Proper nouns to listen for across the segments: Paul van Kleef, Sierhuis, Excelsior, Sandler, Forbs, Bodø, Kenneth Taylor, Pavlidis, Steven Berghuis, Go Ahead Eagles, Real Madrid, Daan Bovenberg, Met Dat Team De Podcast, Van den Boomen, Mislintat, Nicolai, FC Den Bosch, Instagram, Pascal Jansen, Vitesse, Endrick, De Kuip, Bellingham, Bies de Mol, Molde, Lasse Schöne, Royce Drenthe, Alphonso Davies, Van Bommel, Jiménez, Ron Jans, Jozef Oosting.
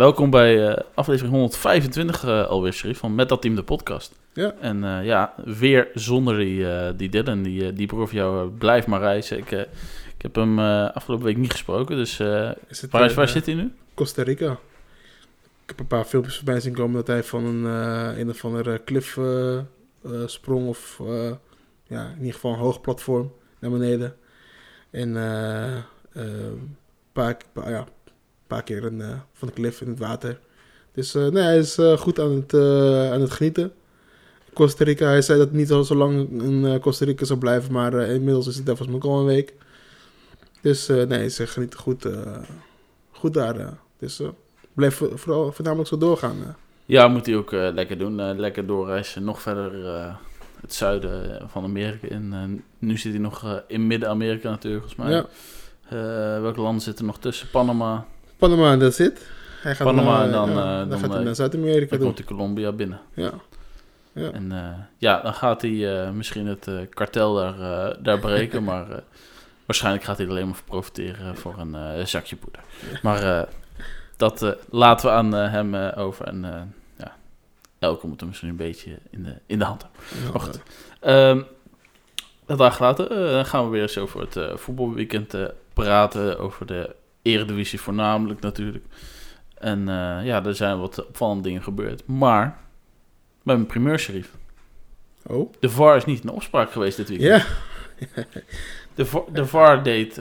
Welkom bij aflevering 125 alweer, Sherif, van Met Dat Team De Podcast. Ja. En weer zonder die Dylan, die broer van jou blijft maar reizen. Ik heb hem afgelopen week niet gesproken, dus waar zit hij nu? Costa Rica. Ik heb een paar filmpjes voorbij zien komen dat hij van een of andere cliff sprong of in ieder geval een hoog platform naar beneden. En een paar keer van de klif in het water. Dus hij is goed aan het genieten. Costa Rica, hij zei dat het niet al zo lang in Costa Rica zou blijven, maar inmiddels is het daar volgens mij al een week. Dus ze genieten goed daar. Dus blijf vooral voornamelijk zo doorgaan. Ja, moet hij ook lekker doen. Lekker doorreizen, nog verder het zuiden van Amerika in. Nu zit hij nog in Midden-Amerika natuurlijk, volgens mij. Ja. Welke landen zitten er nog tussen? Panama, dat zit. Hij gaat dan gaat hij naar Zuid-Amerika dan doen. Dan komt hij Colombia binnen. Ja. Ja. En dan gaat hij misschien het kartel daar breken, maar waarschijnlijk gaat hij er alleen maar voor profiteren voor een zakje poeder. Maar dat laten we aan hem over. En elke moet hem misschien een beetje in de hand houden. Maar goed. Een dag later gaan we weer eens over het voetbalweekend praten, over de Eredivisie voornamelijk natuurlijk. En er zijn wat opvallende dingen gebeurd. Maar, bij mijn primeur, Sherif. Oh? De VAR is niet in opspraak geweest dit weekend. Ja. De VAR deed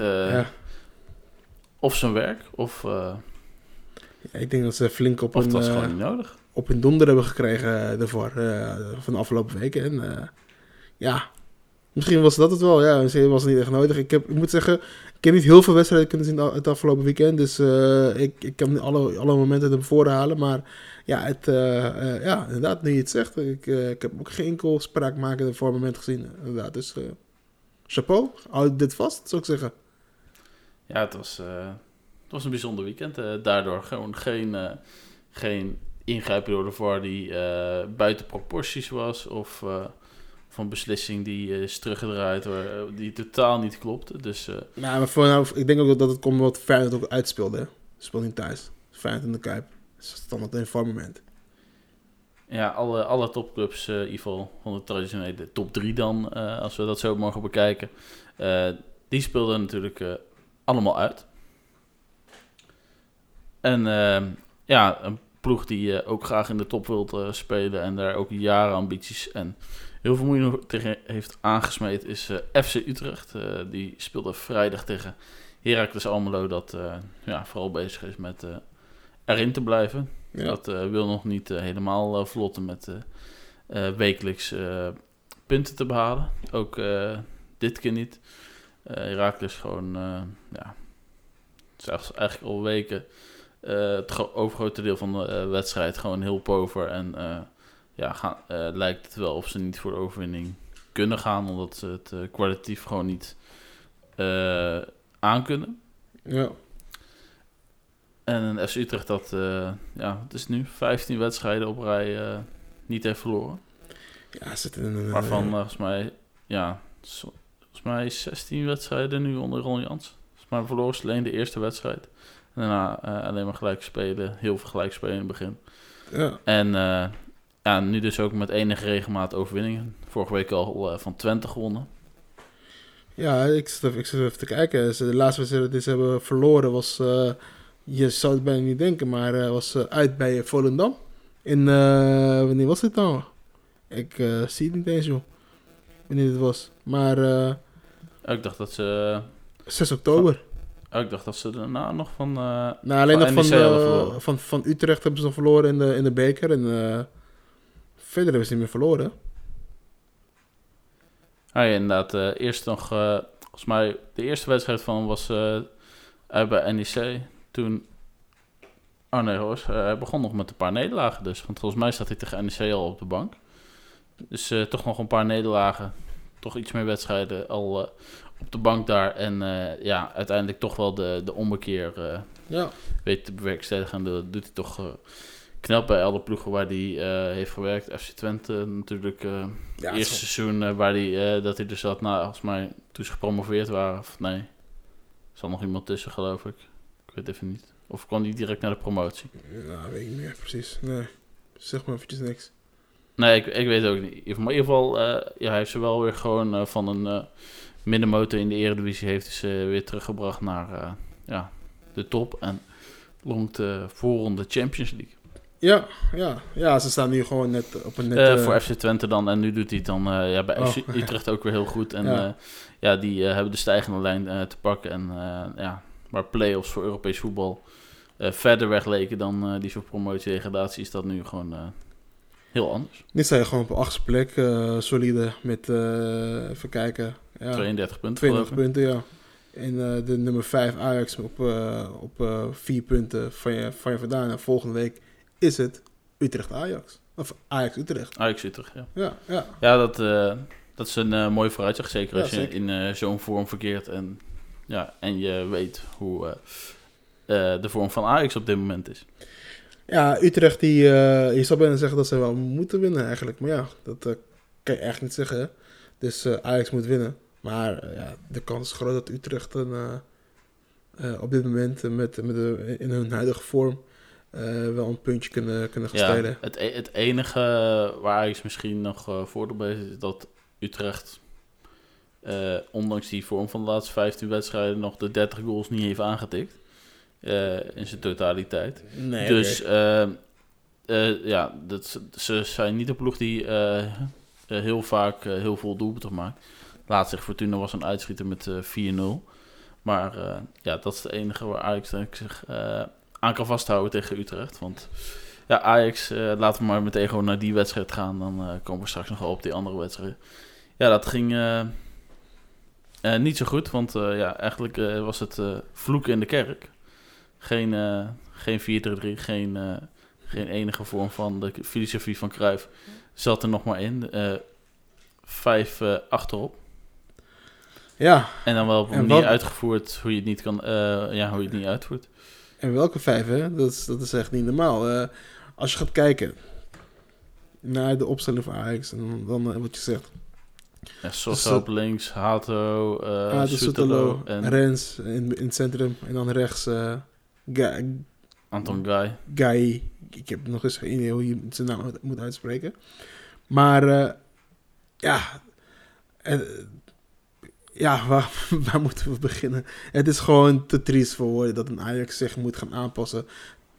of zijn werk, of... ik denk dat ze flink op hun donder hebben gekregen, de VAR, van de afgelopen weken. En misschien was dat het wel. Ja, misschien was het niet echt nodig. Ik moet zeggen, ik heb niet heel veel wedstrijden kunnen zien het afgelopen weekend. Dus ik kan niet alle momenten ervoor halen. Maar inderdaad, nu je het zegt. Ik heb ook geen enkel spraakmakende voor moment gezien. Inderdaad, dus chapeau. Houd dit vast, zou ik zeggen. Ja, het was een bijzonder weekend. Daardoor gewoon geen ingrijpen door de VAR die buiten proporties was of... van beslissing die is teruggedraaid, die totaal niet klopt. Dus, maar ik denk ook dat het komt omdat Feyenoord ook uitspeelde. Hè? Speelde niet thuis. Feyenoord in de Kuip. Standaard een farmament. Ja, alle topclubs, in ieder geval van de traditionele top 3 dan, als we dat zo mogen bekijken. Die speelden natuurlijk allemaal uit. En een ploeg die ook graag in de top wilt spelen en daar ook jarenambities en... heel veel moeite tegen heeft aangesmeed is FC Utrecht. Die speelde vrijdag tegen Heracles Almelo, dat vooral bezig is met erin te blijven. Ja. Dat wil nog niet helemaal vlotten met wekelijks punten te behalen. Ook dit keer niet. Heracles gewoon, zelfs eigenlijk al weken het overgrote deel van de wedstrijd gewoon heel pover en... lijkt het wel of ze niet voor de overwinning kunnen gaan, omdat ze het kwalitatief gewoon niet aankunnen. Ja. En een FC Utrecht dat, het is nu 15 wedstrijden op rij niet heeft verloren. Ja, zit in waarvan volgens mij 16 wedstrijden nu onder Ron Jans. Volgens mij verloren ze alleen de eerste wedstrijd. En daarna alleen maar gelijk spelen, heel veel gelijk spelen in het begin. Ja. En... nu dus ook met enige regelmaat overwinningen. Vorige week al van Twente gewonnen. Ja, ik zit even te kijken. De laatste wedstrijd die ze hebben verloren was... je zou het bijna niet denken, maar was uit bij Volendam. En wanneer was dit dan? Ik zie het niet eens, joh. Wanneer dit was. Maar... ik dacht dat ze... 6 oktober. Ik dacht dat ze daarna nog van... alleen nog van Utrecht hebben ze nog verloren in de beker. En... verder hebben ze niet meer verloren. Ah, ja, inderdaad. Eerst nog... volgens mij de eerste wedstrijd van was uit bij NEC. Toen... Oh nee hoor. Hij begon nog met een paar nederlagen dus. Want volgens mij zat hij tegen NEC al op de bank. Dus toch nog een paar nederlagen. Toch iets meer wedstrijden al op de bank daar. En uiteindelijk toch wel de ommekeer weet te bewerkstelligen. Dat doet hij toch... knap bij alle ploegen waar hij heeft gewerkt. FC Twente natuurlijk. Eerste seizoen waar hij dus zat. Nou, volgens mij toen ze gepromoveerd waren. Of nee. Er zat nog iemand tussen, geloof ik. Ik weet even niet. Of kwam die direct naar de promotie? Nou, weet ik niet meer precies. Nee, zeg maar eventjes niks. Nee, ik weet het ook niet. Maar in ieder geval, hij heeft ze wel weer gewoon van een middenmotor in de Eredivisie... heeft hij ze weer teruggebracht naar de top. En longt de voorronde Champions League. Ja, ze staan nu gewoon net op een net... voor FC Twente dan. En nu doet hij het dan bij FC Utrecht ook weer heel goed. En die hebben de stijgende lijn te pakken. En maar play-offs voor Europees voetbal verder weg leken dan die voor promotie en degradatie... is dat nu gewoon... heel anders. Dit zijn gewoon op 8e plek, solide, met, even kijken... Ja, 32 punten. 32 punten, ja. En de nummer 5 Ajax op 4 punten van je vandaan. En volgende week is het Utrecht-Ajax. Of Ajax-Utrecht. Ajax-Utrecht, ja. Ja, dat is een mooi vooruitzicht, zeker als je in zo'n vorm verkeert. En je weet hoe de vorm van Ajax op dit moment is. Ja, Utrecht, je zou bijna zeggen dat ze wel moeten winnen eigenlijk. Maar ja, dat kan je echt niet zeggen. Hè? Dus Ajax moet winnen. Maar de kans is groot dat Utrecht op dit moment in hun huidige vorm wel een puntje kunnen gaan spelen. Het enige waar Ajax misschien nog voordeel bij is dat Utrecht, ondanks die vorm van de laatste 15 wedstrijden, nog de 30 goals niet heeft aangetikt. In zijn totaliteit. Nee, dus ze zijn niet de ploeg die heel vaak heel veel doelpunten maakt. Laatst zich Fortuna was een uitschieter met 4-0. Maar dat is het enige waar Ajax zich aan kan vasthouden tegen Utrecht. Want Ajax, laten we maar meteen gewoon naar die wedstrijd gaan. Dan komen we straks nog wel op die andere wedstrijd. Ja, dat ging... niet zo goed, want eigenlijk was het vloeken in de kerk. Geen 4-3-3, geen enige vorm van de filosofie van Cruijff zat er nog maar in. 5 achterop. Ja. En dan wel op een manier uitgevoerd hoe je het niet kan, hoe je het niet uitvoert. En welke 5, hè? Dat is echt niet normaal. Als je gaat kijken naar de opstelling van Ajax en dan wat je zegt. Ja, Sosa op links, Hato, Sutalo en Rens in het centrum. En dan rechts Anton Gaaei. Ik heb nog eens geen idee hoe je zijn naam moet uitspreken. Maar waar moeten we beginnen? Het is gewoon te triest voor woorden dat een Ajax zich moet gaan aanpassen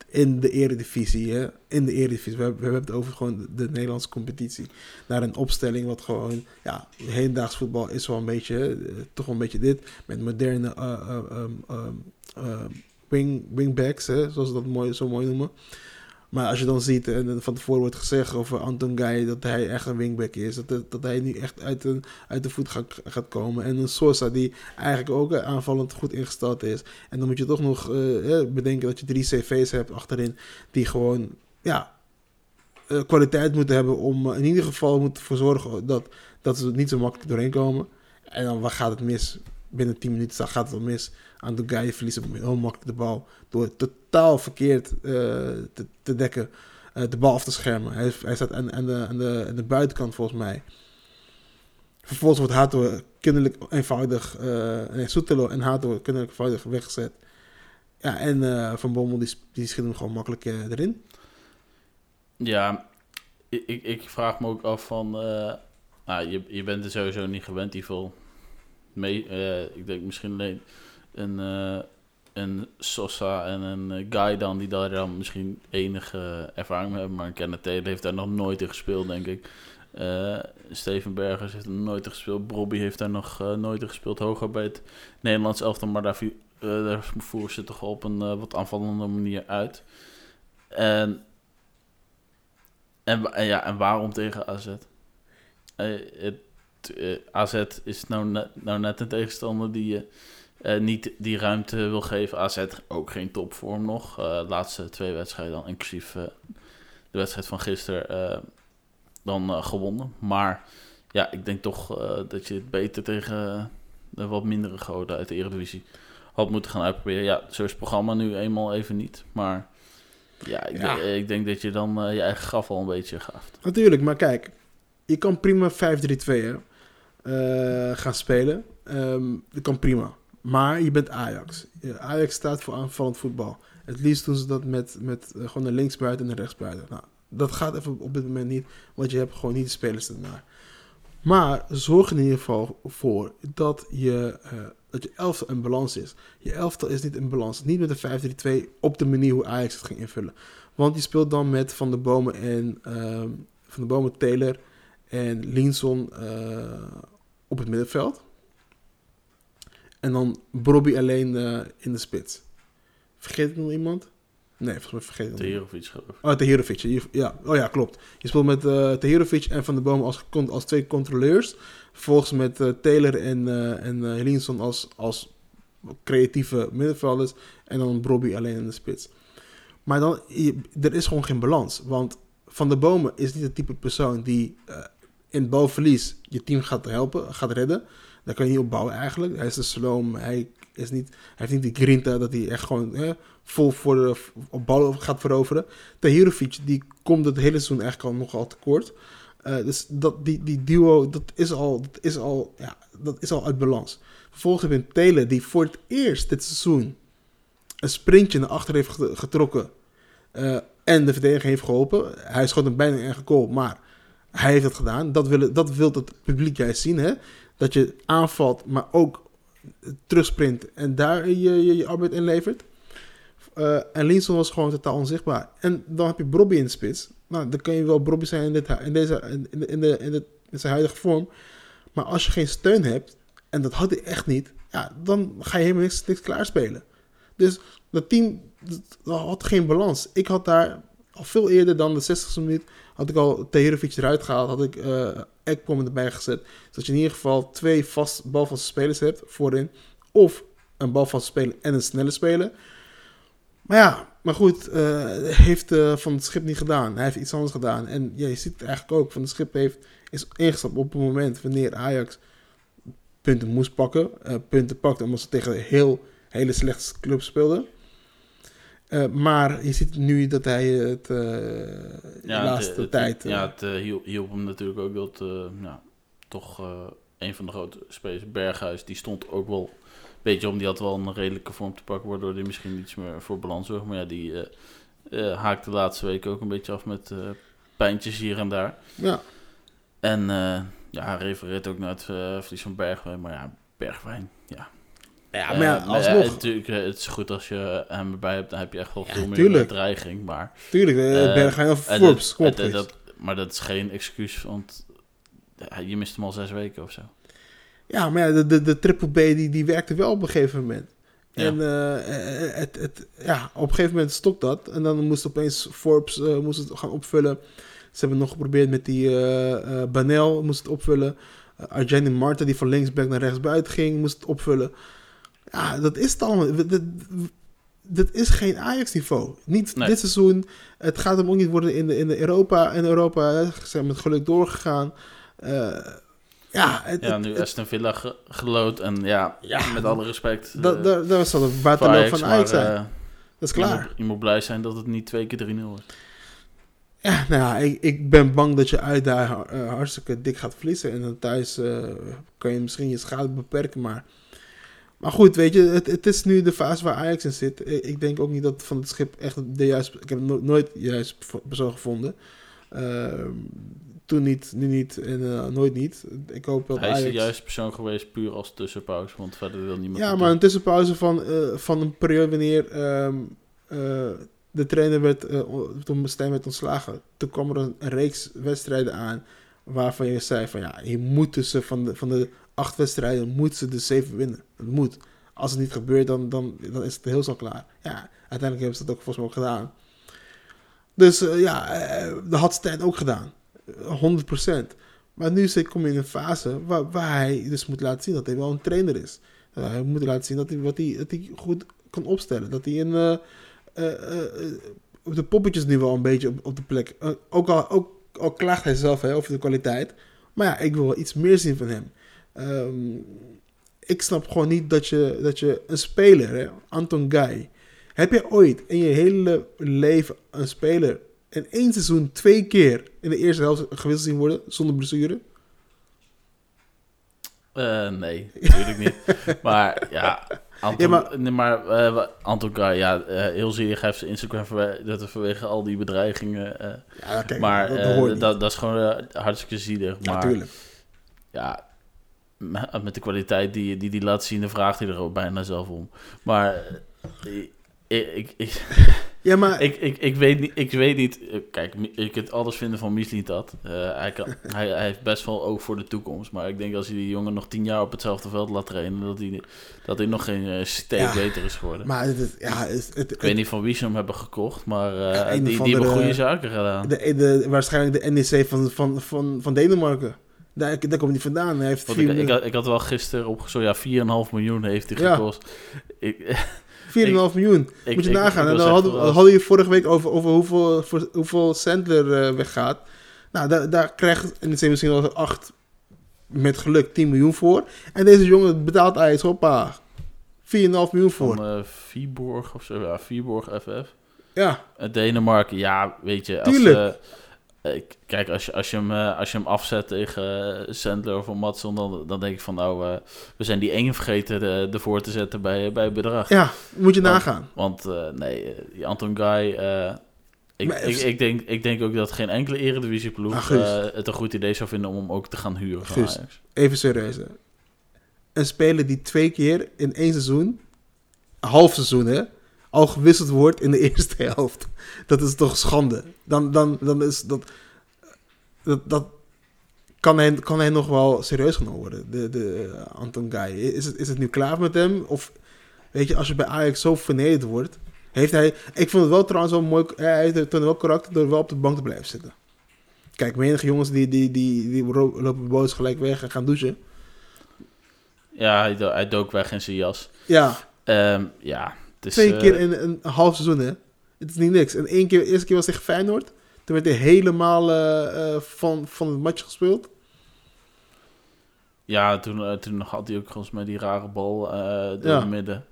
in de Eredivisie. Hè? In de Eredivisie. We hebben het over gewoon de Nederlandse competitie. Naar een opstelling wat gewoon... Ja, hedendaags voetbal is wel een beetje... toch wel een beetje dit. Met moderne wingbacks. Hè? Zoals ze dat zo mooi noemen. Maar als je dan ziet... En van tevoren wordt gezegd over Anton Gaaei... Dat hij echt een wingback is. Dat hij nu echt uit de voet gaat komen. En een Sosa die eigenlijk ook aanvallend goed ingesteld is. En dan moet je toch nog bedenken dat je 3 cv's hebt achterin. Die gewoon kwaliteit moeten hebben. Om in ieder geval moeten voor zorgen dat ze er niet zo makkelijk doorheen komen. En dan waar gaat het mis? Binnen 10 minuten gaat het al mis. Anton Gaaei verliest heel makkelijk de bal. Door totaal verkeerd te dekken. De bal af te schermen. Hij staat aan de buitenkant volgens mij. Vervolgens wordt Hato kinderlijk eenvoudig... Sutalo en Hato kinderlijk eenvoudig weggezet. Ja, en Van Bommel die schiet hem gewoon makkelijk erin. Ja, ik vraag me ook af van... je bent er sowieso niet gewend, Ivo. Ik denk misschien alleen een Sosa en een Gaaei dan... die daar dan misschien enige ervaring mee hebben. Maar Kenneth Taylor heeft daar nog nooit in gespeeld, denk ik. Steven Bergers heeft er nooit in gespeeld. Brobbey heeft daar nog nooit in gespeeld. Hoger bij het Nederlands elftal. Maar daar voeren ze toch op een wat aanvallende manier uit. En waarom tegen AZ? AZ is nou net een tegenstander die je niet die ruimte wil geven. AZ ook geen topvorm nog. De laatste 2 wedstrijden dan, inclusief de wedstrijd van gisteren, dan gewonnen. Maar ik denk toch dat je het beter tegen de wat mindere goden uit de Eredivisie had moeten gaan uitproberen. Ja, zo is het programma nu eenmaal even niet, maar ik denk dat je dan je eigen graf al een beetje graaft. Natuurlijk, maar kijk, je kan prima 5-3-2 gaan spelen. Dat kan prima. Maar je bent Ajax. Ajax staat voor aanvallend voetbal. Het liefst doen ze dat met gewoon een linksbuiten en een rechtsbuiten. Nou, dat gaat even op dit moment niet, want je hebt gewoon niet de spelers ernaar. Maar zorg er in ieder geval voor dat je elftal in balans is. Je elftal is niet in balans. Niet met de 5-3-2 op de manier hoe Ajax het ging invullen. Want je speelt dan met Van den Boomen en Van den Boomen, Taylor en Linson op het middenveld. En dan Brobbey alleen in de spits. Vergeet ik nog iemand? Nee, volgens mij vergeet ik nog iemand. Tahirović geloof ik. Oh, Tahirović. Ja. Oh ja, klopt. Je speelt met Tahirović en Van den Boomen als twee controleurs. Vervolgens met Taylor en Linson als creatieve middenvelders. En dan Brobbey alleen in de spits. Maar dan, er is gewoon geen balans. Want Van den Boomen is niet het type persoon die in balverlies je team gaat helpen, gaat redden. Daar kan je niet op bouwen eigenlijk. Hij is te sloom. Hij heeft niet de grinta dat hij echt gewoon vol voor op ballen gaat veroveren. Tahirović, die komt het hele seizoen eigenlijk nogal tekort. Dus die duo, dat is al uit balans. Vervolgens heb je een Taylor die voor het eerst dit seizoen een sprintje naar achter heeft getrokken. En de verdediger heeft geholpen. Hij schoot hem bijna in goal, maar hij heeft het gedaan. Dat wil het publiek juist zien, hè? Dat je aanvalt, maar ook terugsprint en daar je arbeid in levert. En Linson was gewoon totaal onzichtbaar. En dan heb je Brobbey in de spits. Nou, dan kan je wel Brobbey zijn in zijn huidige vorm. Maar als je geen steun hebt, en dat had hij echt niet, ja, dan ga je helemaal niks klaarspelen. Dus dat team dat had geen balans. Ik had daar al veel eerder dan de 60ste minuut, had ik al Tahirović eruit gehaald, had ik Ekpom erbij gezet. Zodat je in ieder geval twee balvaste spelers hebt voorin. Of een balvaste speler en een snelle speler. Maar ja, maar goed, heeft Van 't Schip niet gedaan. Hij heeft iets anders gedaan. En ja, je ziet het eigenlijk ook. Van 't Schip is ingestapt op het moment wanneer Ajax punten moest pakken. Punten pakte omdat ze tegen hele slechte club speelden. Maar je ziet nu dat hij het de laatste tijd... hielp hem natuurlijk ook dat een van de grote spelers, Berghuis, die stond ook wel een beetje om. Die had wel een redelijke vorm te pakken, waardoor hij misschien iets meer voor balans zorgt. Maar ja, die haakt de laatste week ook een beetje af met pijntjes hier en daar. Ja. En hij refereert ook naar het verlies van Bergwijn. Maar ja, Bergwijn, ja... Ja, maar alsnog... natuurlijk, het is goed als je hem erbij hebt, dan heb je echt wel veel meer dreiging. Maar, tuurlijk, Bergwijn of Forbs. Maar dat is geen excuus, want je mist hem al 6 weken of zo. Ja, maar de triple B die werkte wel op een gegeven moment. En op een gegeven moment stopt dat. En dan moest opeens Forbs het gaan opvullen. Ze hebben het nog geprobeerd met die Banel, moest het opvullen. Arjen Marta, die van linksback naar rechtsbuiten ging, moest het opvullen. Ja, dat is het allemaal. Dat is geen Ajax-niveau. Niet dit seizoen. Het gaat hem ook niet worden in Europa. In Europa zijn met geluk doorgegaan. Nu Aston Villa gelood. En met alle respect. Dat zal het buitenloop van Ajax zijn. Dat is klaar. Je moet blij zijn dat het niet 2 keer 3-0 wordt. Ja, nou ja, ik ben bang dat je uitdagen hartstikke dik gaat verliezen. En dan thuis kan je misschien je schade beperken, maar... Maar goed, weet je, het is nu de fase waar Ajax in zit. Ik denk ook niet dat Van 't Schip echt de juiste... Ik heb nooit de juiste persoon gevonden. Toen niet, nu niet en nooit niet. Ik hoop dat Ajax... Hij is de juiste persoon geweest puur als tussenpauze, want verder wil niemand... Ja, maar een tussenpauze van een periode wanneer de trainer toen Steijn werd ontslagen. Toen kwam er een reeks wedstrijden aan waarvan je zei van ja, je moet tussen van de 8 wedstrijden moeten ze dus 7 winnen. Het moet. Als het niet gebeurt, dan is het heel snel klaar. Ja, uiteindelijk hebben ze dat ook volgens mij ook gedaan. Dus dat had Steijn ook gedaan. 100%. Maar nu kom je in een fase waar hij dus moet laten zien dat hij wel een trainer is. Hij moet laten zien dat hij goed kan opstellen. Dat hij de poppetjes nu wel een beetje op de plek. Ook al klaagt hij zelf over de kwaliteit. Maar ja, ik wil wel iets meer zien van hem. Ik snap gewoon niet dat je een speler, Anton Gaaei, heb je ooit in je hele leven een speler in 1 seizoen 2 keer in de eerste helft gewisseld zien worden zonder blessure? Nee, natuurlijk niet. Maar ja, Anton Gaaei, heel zeer heeft zijn Instagram vanwege al die bedreigingen. Kijk, maar dat is gewoon hartstikke zielig. Natuurlijk. Ja, met de kwaliteit die hij die laat zien, dan vraagt hij er ook bijna zelf om. Maar ik weet niet. Kijk, je kunt alles vinden van Mislintat. Hij heeft best wel oog voor de toekomst. Maar ik denk als je die jongen nog 10 jaar op hetzelfde veld laat trainen, dat hij nog geen steek beter is geworden. Maar ik weet niet van wie ze hem hebben gekocht, maar die hebben goede zaken gedaan. Waarschijnlijk de NEC van Denemarken. Daar komt hij vandaan. Hij heeft ik had wel gisteren opgezocht, 4,5 miljoen heeft hij gekost. 4,5 miljoen. Moet je nagaan. En dan hadden we vorige week over hoeveel Sandler weggaat. Nou, daar krijgt NEC misschien wel 8, met geluk 10 miljoen voor. En deze jongen betaalt hij eens, hoppa, 4,5 miljoen voor. Van Viborg of zo, ja, Viborg FF. Ja. Denemarken, ja, weet je. Tuurlijk. Kijk, als je hem afzet tegen Sandler of Matson, dan denk ik van we zijn die ene vergeten ervoor te zetten bij het bedrag. Ja, moet je nagaan. Die Anton Gaaei, ik denk ook dat geen enkele eredivisieploeg het een goed idee zou vinden om hem ook te gaan huren van Ajax. Even serieus. Een speler die 2 keer in 1 seizoen, een half seizoen al gewisseld wordt in de eerste helft. Dat is toch schande. Dan is dat kan hij nog wel serieus genomen worden, de Anton Gaaei. Is het nu klaar met hem? Of weet je, als je bij Ajax zo vernederd wordt, heeft hij... Ik vond het wel trouwens wel mooi, hij heeft wel karakter door wel op de bank te blijven zitten. Kijk, menige jongens die lopen boos gelijk weg en gaan douchen. Ja, hij dook weg in zijn jas. Ja. Dus, 2 keer in een half seizoen, hè? Het is niet niks. En de eerste keer was tegen Feyenoord. Toen werd hij helemaal van het match gespeeld. Ja, toen had hij ook volgens mij die rare bal door het midden.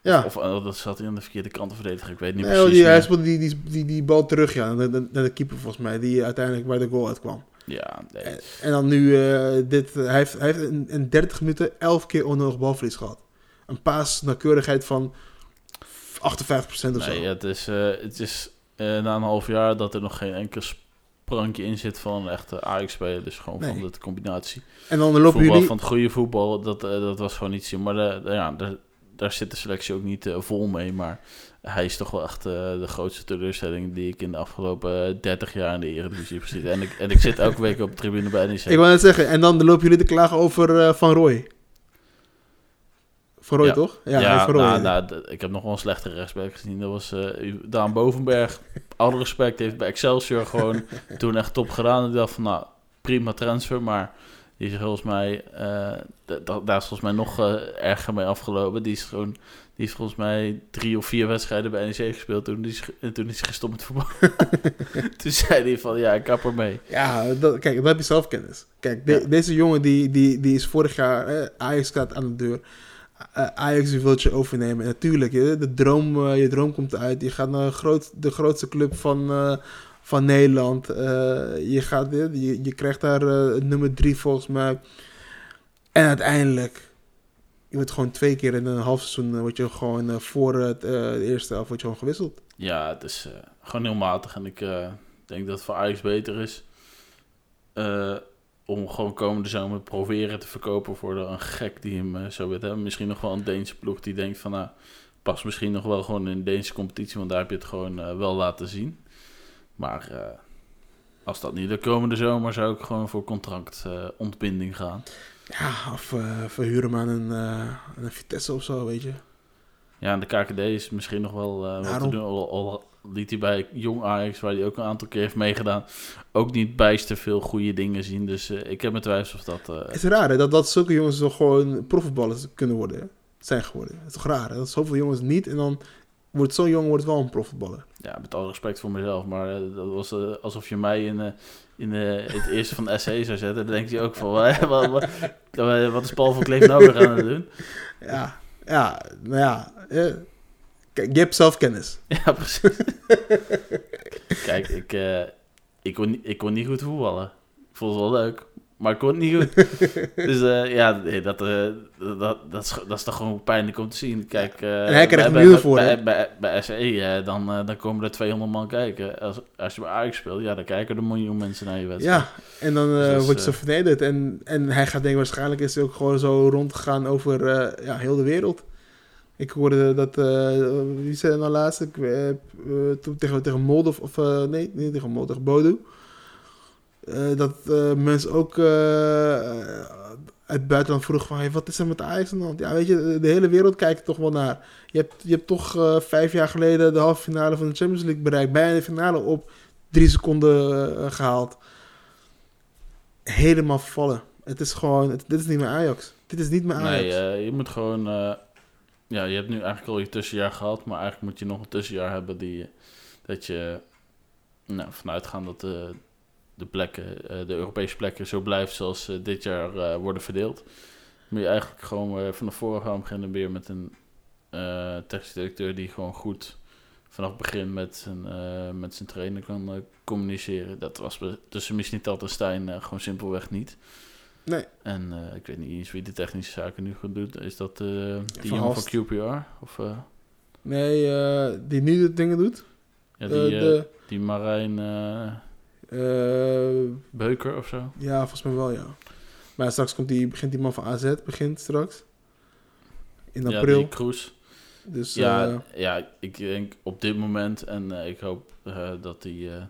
Ja. Of dat zat hij aan de verkeerde kant te verdedigen. Ik weet niet precies. Hij speelde die bal terug, naar de keeper volgens mij. Die uiteindelijk bij de goal uitkwam. Ja, nee. En dan nu dit. Hij heeft in 30 minuten 11 keer onnodig balverlies gehad. Een paasnauwkeurigheid van 58% of zo. Nee, het is na een half jaar dat er nog geen enkel sprankje in zit van een echte Ajax-speler. Dus gewoon van de combinatie. En dan lopen voetbal, jullie... Van het goede voetbal, dat was gewoon niet zien. Maar daar zit de selectie ook niet vol mee. Maar hij is toch wel echt de grootste teleurstelling die ik in de afgelopen 30 jaar in de Eredivisie heb gezien. En ik zit elke week op de tribune bij NEC. Ik wou net zeggen, en dan lopen jullie te klagen over Van Rooij. Van Rooij, toch? Ja, Van Rooij. Ik heb nog wel een slechtere rechtsback gezien. Dat was Daan Bovenberg. Alle respect, heeft bij Excelsior gewoon toen echt top gedaan. Ik dacht van, prima transfer. Maar die is volgens mij... daar is volgens mij nog erger mee afgelopen. Die is volgens mij 3 of 4 wedstrijden bij NEC gespeeld. Toen is hij gestopt met voetbal. Toen zei hij van, ik kap ermee. Ja, kijk, dat heb je zelfkennis. Kijk, deze jongen die is vorig jaar... Ajax staat aan de deur. Ajax wil je overnemen. En natuurlijk, je droom komt uit. Je gaat naar de grootste club van Nederland. Je krijgt daar nummer 3 volgens mij. En uiteindelijk, je wordt gewoon 2 keer in een half seizoen word je gewoon voor het eerste helft gewisseld. Ja, het is gewoon heel matig. En ik denk dat het voor Ajax beter is om gewoon komende zomer te proberen te verkopen voor een gek die hem zou willen hebben. Misschien nog wel een Deense ploeg die denkt van... past misschien nog wel gewoon in de Deense competitie... want daar heb je het gewoon wel laten zien. Maar als dat niet de komende zomer... zou ik gewoon voor contractontbinding gaan. Ja, of verhuren maar een Vitesse of zo, weet je. Ja, en de KKD is misschien nog wel wat te doen... Al liet hij bij Jong Ajax, waar hij ook een aantal keer heeft meegedaan... ook niet bijster veel goede dingen zien. Dus ik heb mijn twijfels of dat... Het is raar hè, dat zulke jongens toch gewoon profvoetballers kunnen worden. Zijn geworden. Het is toch raar hè, dat zoveel jongens niet... en dan wordt zo'n jongen wel een profvoetballer. Ja, met alle respect voor mezelf. Maar dat was alsof je mij in het eerste van de SC zou zetten. Dan denk je ook van... wat is Paul van Kleef nou weer aan het doen? Ja, nou ja... Kijk, je hebt zelfkennis. Ja, precies. Kijk, ik kon niet goed voetballen. Ik vond het wel leuk. Maar ik kon het niet goed. Dus dat is toch gewoon pijnlijk om te zien. Kijk, en hij krijgt een muur voor. Bij SE, dan komen er 200 man kijken. Als je bij Ajax speelt, ja, dan kijken er een miljoen mensen naar je wedstrijd. Ja, en dan word je zo vernederd. En hij gaat denken, waarschijnlijk is hij ook gewoon zo rondgegaan over heel de wereld. Ik hoorde dat, wie zei dat nou laatst? Toen tegen Molde, nee, niet tegen Molde, tegen Bodo. Dat mensen ook uit het buitenland vroegen van... Hey, wat is er met Ajax aan de hand? Ja, weet je, de hele wereld kijkt toch wel naar. Je hebt toch 5 jaar geleden de halve finale van de Champions League bereikt. Bijna de finale op 3 seconden gehaald. Helemaal vallen. Het is gewoon... dit is niet meer Ajax. Dit is niet meer Ajax. Nee, je moet gewoon... je hebt nu eigenlijk al je tussenjaar gehad. Maar eigenlijk moet je nog een tussenjaar hebben die... Dat je... Nou, vanuitgaan dat... de Europese plekken zo blijft zoals dit jaar worden verdeeld. Moet je eigenlijk gewoon vanaf voren gaan beginnen weer met een technisch directeur die gewoon goed vanaf het begin met zijn trainer kan communiceren. Dat was tussen Mislintat en Steijn gewoon simpelweg niet. Nee. En ik weet niet eens wie de technische zaken nu goed doet. Is dat die jongen van QPR? Of, nee, die nu de dingen doet. Ja, die Marijn... Beuker of zo? Ja, volgens mij wel, ja. Maar straks begint die man van AZ, begint straks. In april. Ja, die Kroes. Dus, ik denk op dit moment, en ik hoop dat hij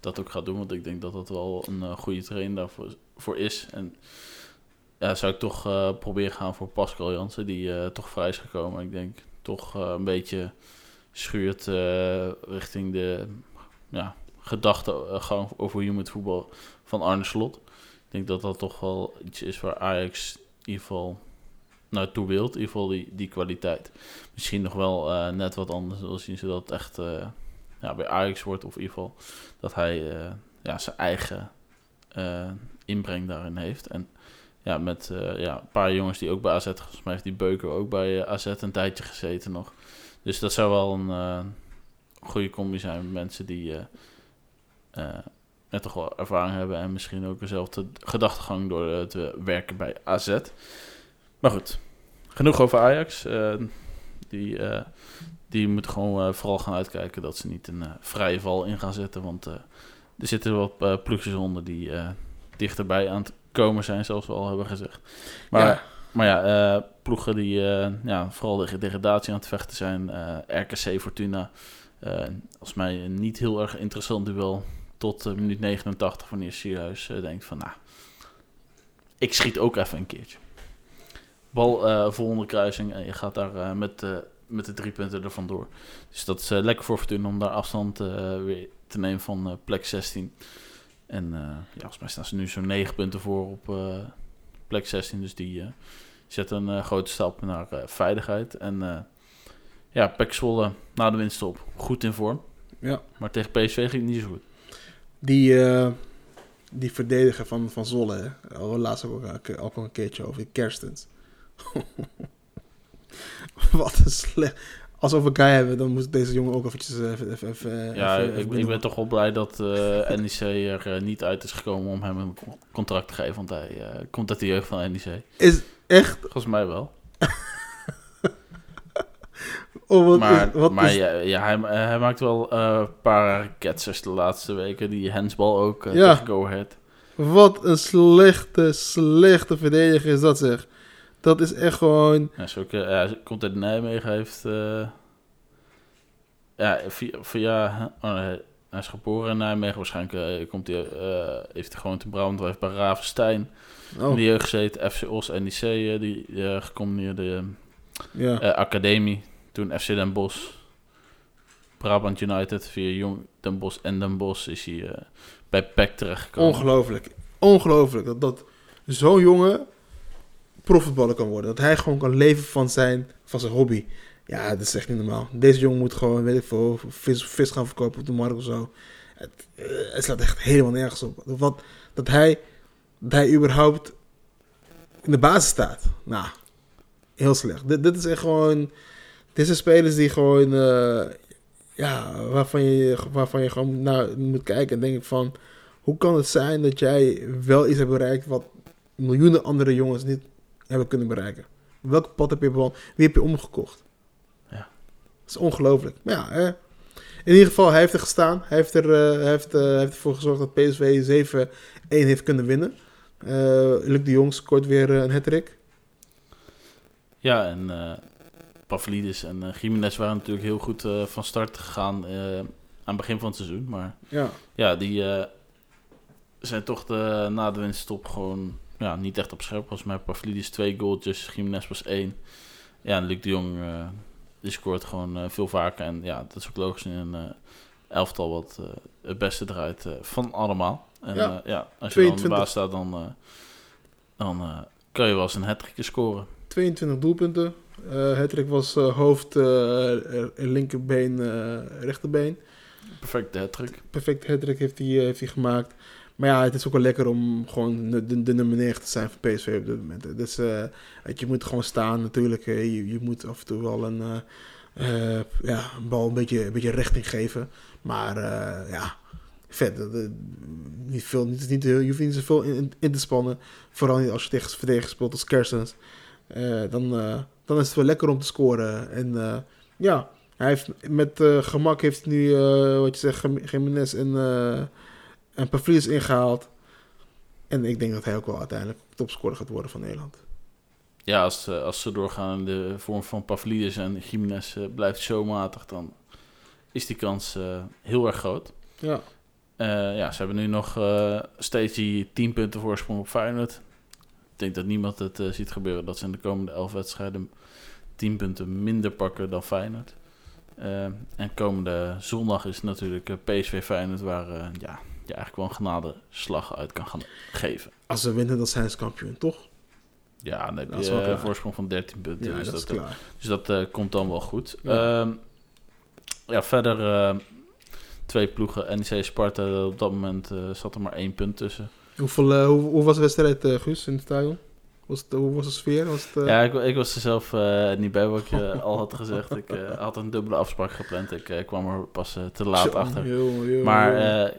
dat ook gaat doen, want ik denk dat dat wel een goede trainer daarvoor is. En ja, zou ik toch proberen gaan voor Pascal Jansen, die toch vrij is gekomen. Ik denk toch een beetje schuurt richting de... Ja, gedachtegang over hoe je moet voetbal van Arne Slot. Ik denk dat dat toch wel iets is waar Ajax in ieder geval naartoe wil. In ieder geval die kwaliteit. Misschien nog wel net wat anders. Dan zien ze dat het echt bij Ajax wordt. Of in ieder geval dat hij zijn eigen inbreng daarin heeft. En ja, met een paar jongens die ook bij AZ... Volgens mij heeft die Beuker ook bij AZ een tijdje gezeten nog. Dus dat zou wel een goede combi zijn met mensen die... net toch wel ervaring hebben en misschien ook dezelfde gedachtegang door te werken bij AZ. Maar goed, genoeg over Ajax. Die moet gewoon vooral gaan uitkijken dat ze niet een vrije val in gaan zetten. Want er zitten wat ploegjes onder die dichterbij aan het komen zijn, zoals we al hebben gezegd. Maar ploegen die vooral tegen degradatie aan het vechten zijn. RKC, Fortuna... Als mij een niet heel erg interessant duel tot minuut 89, wanneer Sierhuis denkt van, nou, ik schiet ook even een keertje. Bal volgende kruising en je gaat daar met de 3 punten er vandoor. Dus dat is lekker voor Fortuna om daar afstand weer te nemen van plek 16. En volgens mij staan ze nu zo'n 9 punten voor op plek 16. Dus die zet een grote stap naar veiligheid en... PEC Zwolle na de winst op. Goed in vorm. Ja. Maar tegen PSV ging het niet zo goed. Die verdediger van Zwolle, hè? Laatst ook al een keertje over Kerstens. Wat een slecht... Als we over Gaaei hebben, dan moet deze jongen ook eventjes... Ik ben toch wel blij dat NEC er niet uit is gekomen om hem een contract te geven. Want hij komt uit de jeugd van NEC. Is echt... Volgens mij wel. Oh, hij maakt wel een paar ketsers de laatste weken. Die handsbal ook tegen Go Ahead. Wat een slechte verdediger is dat, zeg. Dat is echt gewoon... Hij komt uit Nijmegen. Hij heeft... hij is geboren in Nijmegen. Waarschijnlijk heeft hij gewoon te Brabant. Hij heeft bij Ravenstein in de jeugd gezeten. FC Os, NEC, die gecombineerde academie. Toen FC Den Bosch, Brabant United, via Jong Den Bosch en Den Bosch is hij bij PEC terechtgekomen. Ongelooflijk dat zo'n jongen profvoetballer kan worden. Dat hij gewoon kan leven van zijn hobby. Ja, dat is echt niet normaal. Deze jongen moet gewoon, weet ik veel, vis gaan verkopen op de markt of zo. Het slaat echt helemaal nergens op. Dat hij überhaupt in de basis staat. Nou, heel slecht. Dit is echt gewoon... Dit zijn spelers die gewoon, waarvan je gewoon naar moet kijken en denk ik van, Hoe kan het zijn dat jij wel iets hebt bereikt wat miljoenen andere jongens niet hebben kunnen bereiken? Welke pad heb je bewoond? Wie heb je omgekocht? Ja. Dat is ongelooflijk. Maar ja, hè? In ieder geval, hij heeft er gestaan. Hij heeft, heeft ervoor gezorgd dat PSV 7-1 heeft kunnen winnen. Luuk de Jong scoort weer een hat-trick. Ja, en Pavlidis en Jiménez waren natuurlijk heel goed van start gegaan aan het begin van het seizoen. Maar ja die zijn toch na de winststop gewoon niet echt op scherp. Volgens mij Pavlidis 2 goaltjes, Jiménez was 1. Ja, en Luuk de Jong die scoort gewoon veel vaker. En ja, dat is ook logisch in een elftal wat het beste draait van allemaal. En als je dan aan de baas staat, dan kan je wel eens een hat-trickje scoren. 22 doelpunten. Hattrick was hoofd, linkerbeen, rechterbeen. Perfecte hattrick. Perfecte hattrick heeft hij gemaakt. Maar ja, het is ook wel lekker om gewoon de nummer 9 te zijn voor PSV op dit moment. Dus je moet gewoon staan natuurlijk. Je moet af en toe wel een bal een beetje richting geven. Maar vet. Je hoeft niet zoveel in te spannen. Vooral niet als je tegen verdedigers speelt als Kersens. Dan is het wel lekker om te scoren. En hij heeft met gemak heeft nu, wat je zegt, Jiménez en Pavlidis ingehaald. En ik denk dat hij ook wel uiteindelijk topscorer gaat worden van Nederland. Ja, als ze doorgaan in de vorm van Pavlidis en Jiménez blijft zo matig, dan is die kans heel erg groot. Ja. Ze hebben nu nog steeds die 10 punten voorsprong op Feyenoord. Ik denk dat niemand het ziet gebeuren dat ze in de komende 11 wedstrijden 10 punten minder pakken dan Feyenoord. En komende zondag is natuurlijk PSV Feyenoord waar je eigenlijk wel een genadeslag uit kan gaan geven. Als ze winnen, dan zijn ze kampioen, toch? Ja, dan heb je een voorsprong van 13 punten. Ja, dus dat is klaar. Dus dat komt dan wel goed. Ja, verder twee ploegen. NEC Sparta, op dat moment zat er maar 1 punt tussen. Hoe was de wedstrijd, Guus, in het stadion? Hoe was de sfeer? Ik was er zelf niet bij, wat ik al had gezegd. Ik had een dubbele afspraak gepland. Ik kwam er pas te laat achter. Maar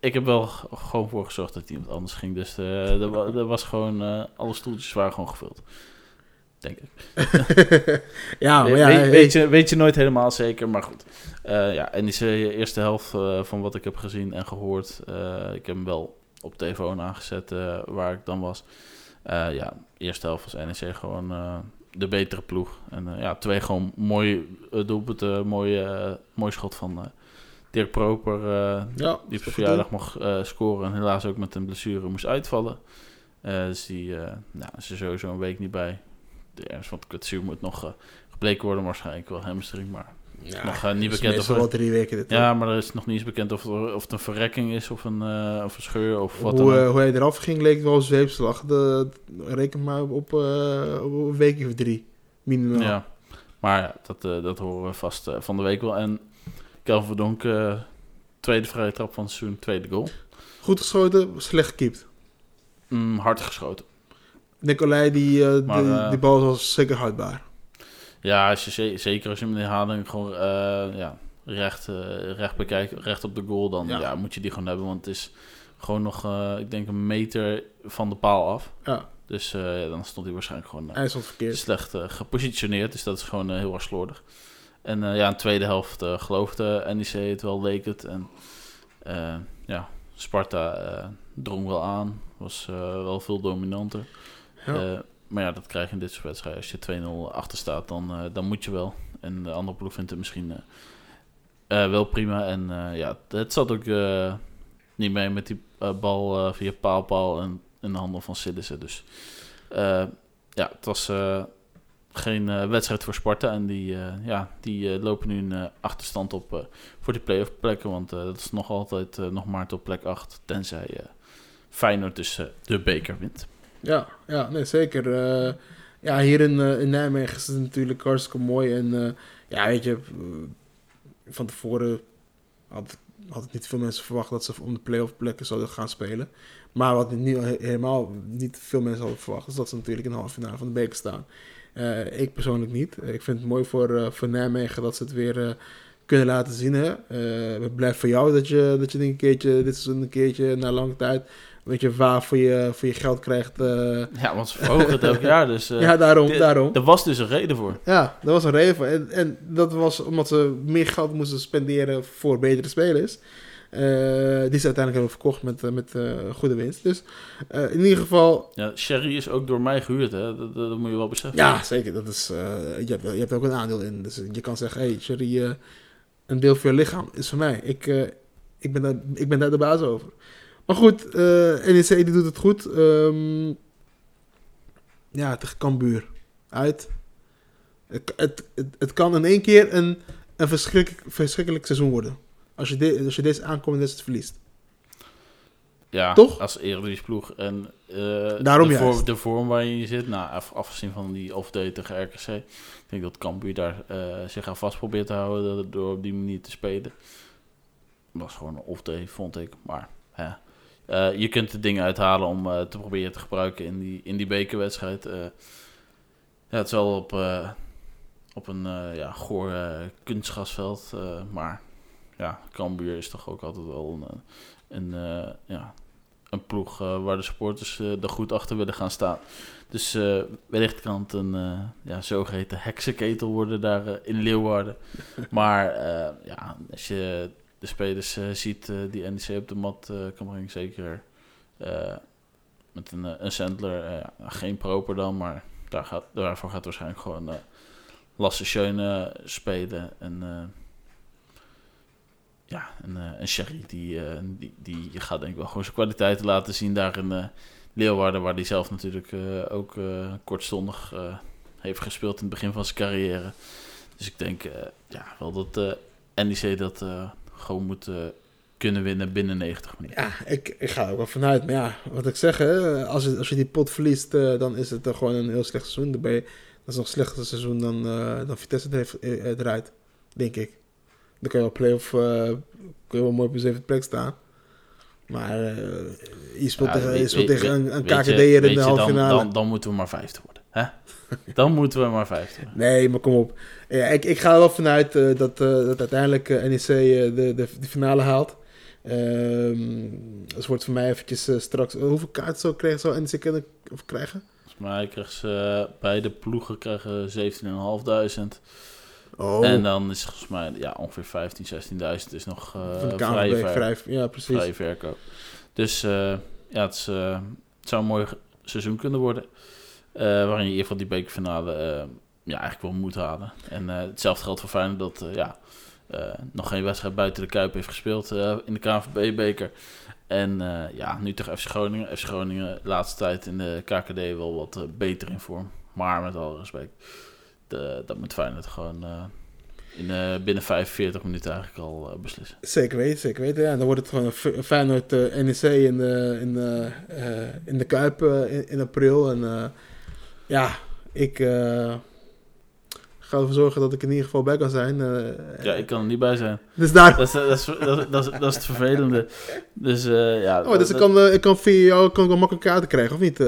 ik heb wel gewoon voor gezorgd dat iemand anders ging. Dus er was gewoon alle stoeltjes waren gewoon gevuld. Denk ik. Ja, maar ja, weet je nooit helemaal zeker, maar goed. NEC eerste helft van wat ik heb gezien en gehoord. Ik heb hem wel op telefoon aangezet waar ik dan was. Eerste helft was NEC gewoon de betere ploeg. En 2 gewoon mooie doelpunten, mooi schot van Dirk Proper. Die op zijn verjaardag mocht scoren en helaas ook met een blessure moest uitvallen. Dus die is er sowieso een week niet bij. De ernst van het kwetsuur moet nog gebleken worden, waarschijnlijk wel hamstring, maar ja, nog niet bekend of wel 3 weken dit. Ja, maar er is nog niet eens bekend of het een verrekking is of een scheur of wat dan ook. Hoe hij eraf ging leek wel een zweepslag. Reken maar op een week of 3 minimaal. Ja, maar dat horen we vast van de week wel. En Kelvin Verdonk, tweede vrije trap van het seizoen, tweede goal. Goed geschoten, slecht gekiept. Hard geschoten. Nicolai, die bal was zeker houdbaar. Ja, zeker als je hem in de herhaling gewoon recht bekijkt, recht op de goal, dan moet je die gewoon hebben. Want het is gewoon nog, ik denk, een meter van de paal af. Ja. Dus dan stond hij waarschijnlijk gewoon slecht gepositioneerd. Dus dat is gewoon heel erg slordig. En in de tweede helft geloofde NEC het wel, leek het. En Sparta drong wel aan. Was wel veel dominanter. Ja. Maar ja, dat krijg je in dit soort wedstrijden. Als je 2-0 achter staat, dan moet je wel. En de andere ploeg vindt het misschien wel prima. En het zat ook niet mee met die bal via paalpaal en in de handen van Sillissen. Dus het was geen wedstrijd voor Sparta. En die lopen nu een achterstand op voor die play-off plekken. Want dat is nog altijd nog maar tot plek 8. Tenzij Feyenoord dus de beker wint. Ja, nee, zeker. Hier in Nijmegen is het natuurlijk hartstikke mooi. En van tevoren had niet veel mensen verwacht dat ze om de play-off plekken zouden gaan spelen. Maar wat helemaal niet veel mensen hadden verwacht, is dat ze natuurlijk in de halve finale van de beker staan. Ik persoonlijk niet. Ik vind het mooi voor Nijmegen dat ze het weer kunnen laten zien. Hè? Het blijft voor jou dat je een keertje, dit seizoen een keertje, na lange tijd, dat je vaak voor je geld krijgt. Ja, want ze verhogen het elk jaar. Dus, ja, daarom. Er was dus een reden voor. Ja, er was een reden voor. En dat was omdat ze meer geld moesten spenderen voor betere spelers. Die ze uiteindelijk hebben verkocht met goede winst. Dus in ieder geval... Ja, Sherry is ook door mij gehuurd, hè? Dat moet je wel beseffen. Ja, zeker. Dat is, je hebt ook een aandeel in. Dus je kan zeggen, hey, Sherry, een deel van je lichaam is van mij. Ik ben daar de baas over. Maar goed, NEC die doet het goed. Ja, tegen Cambuur. Uit. Het kan in één keer een verschrikkelijk seizoen worden. Als je deze aankomende wedstrijd verliest. Ja, toch? Als Eredivisie ploeg. En daarom de vorm waarin je zit. Nou, afgezien van die off-day tegen RKC. Ik denk dat Cambuur daar zich aan vast probeert te houden. Door op die manier te spelen. Dat was gewoon een off-day, vond ik. Maar ja. Je kunt de dingen uithalen om te proberen te gebruiken in die bekerwedstrijd. Ja, het is wel op een goor kunstgrasveld. Maar... Ja, Cambuur is toch ook altijd wel een ploeg waar de supporters er goed achter willen gaan staan. Dus wellicht kan het een zogeheten heksenketel worden daar in Leeuwarden. Maar als je de spelers ziet die NEC op de mat kan brengen, zeker met een Sandler. Geen proper dan, maar daarvoor gaat waarschijnlijk gewoon Lasse Schöne spelen en... een Sherry die gaat denk ik wel gewoon zijn kwaliteiten laten zien daar in Leeuwarden, waar hij zelf natuurlijk ook kortstondig heeft gespeeld in het begin van zijn carrière. Dus ik denk wel dat NEC dat gewoon moet kunnen winnen binnen 90 minuten. Ja, ik ga er ook wel vanuit. Maar ja, wat ik zeg, hè, als je die pot verliest, dan is het gewoon een heel slecht seizoen. Dat is nog slechter seizoen dan Vitesse eruit, denk ik. Dan kan je wel play-off, kun je wel mooi op je 7e plek staan. Maar je speelt tegen een KKD'er in de halve finale. Dan moeten we maar 5e worden. Hè? Dan moeten we maar 5e worden. Nee, maar kom op. Ja, ik ga er wel vanuit dat uiteindelijk NEC de finale haalt. Dus wordt voor mij eventjes straks... hoeveel kaarten zou NEC krijgen? Volgens mij krijgen ze beide ploegen 17.500. Oh. En dan is volgens mij ongeveer 15.000, 16.000 is nog vrij verkoop. Dus het zou een mooi seizoen kunnen worden. Waarin je in ieder geval die bekerfinale eigenlijk wel moet halen. En hetzelfde geldt voor Feyenoord dat nog geen wedstrijd buiten de Kuip heeft gespeeld in de KNVB-beker. En nu tegen FC Groningen. FC Groningen de laatste tijd in de KKD wel wat beter in vorm. Maar met alle respect... Dat moet Feyenoord gewoon binnen 45 minuten eigenlijk al beslissen. Zeker weten. Ja. Dan wordt het gewoon een Feyenoord NEC in de Kuip in april. En ik ga ervoor zorgen dat ik in ieder geval bij kan zijn. Ik kan er niet bij zijn. Dus daar... dat is het vervelende. Dus dus ik kan via jou makkelijk kaarten krijgen, of niet?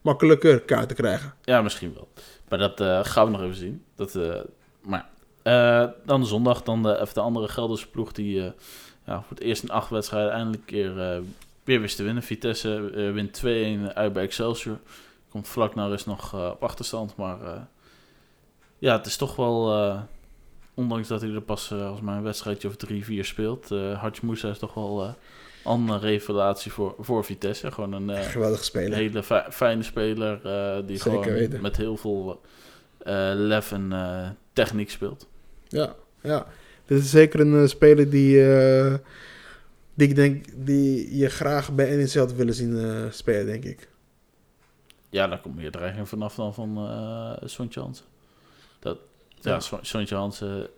Makkelijker kaarten krijgen. Ja, misschien wel. Maar dat gaan we nog even zien. Dan de zondag. Dan even de andere Gelderse ploeg die voor het eerst in 8 wedstrijden eindelijk keer weer wist te winnen. Vitesse wint 2-1 uit bij Excelsior. Komt vlak naar rust nog op achterstand. Maar het is toch wel... ondanks dat hij er pas als maar een wedstrijdje of 3-4 speelt. Hadji Moussa is toch wel... andere revelatie voor Vitesse. Gewoon een geweldige speler. Hele fijne speler die zeker gewoon weten. Met heel veel lef en techniek speelt. Ja. Dit is zeker een speler die ik denk die je graag bij NEC had willen zien spelen, denk ik. Ja, daar komt meer dreiging vanaf dan van Sontje Hansen. Sontje Hansen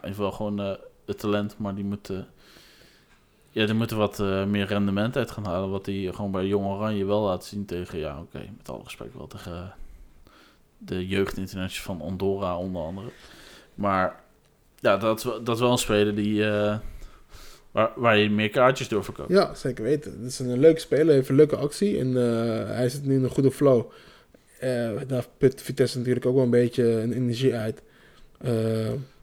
heeft wel gewoon het talent, maar die moet... er moet wat meer rendement uit gaan halen. Wat hij gewoon bij Jong Oranje wel laat zien tegen... met alle respect wel tegen de jeugdinternationals van Andorra onder andere. Maar dat is wel een speler die, waar je meer kaartjes door verkoopt. Ja, zeker weten. Het is een leuke speler, heeft een leuke actie. En hij zit nu in een goede flow. Daar put Vitesse natuurlijk ook wel een beetje een energie uit.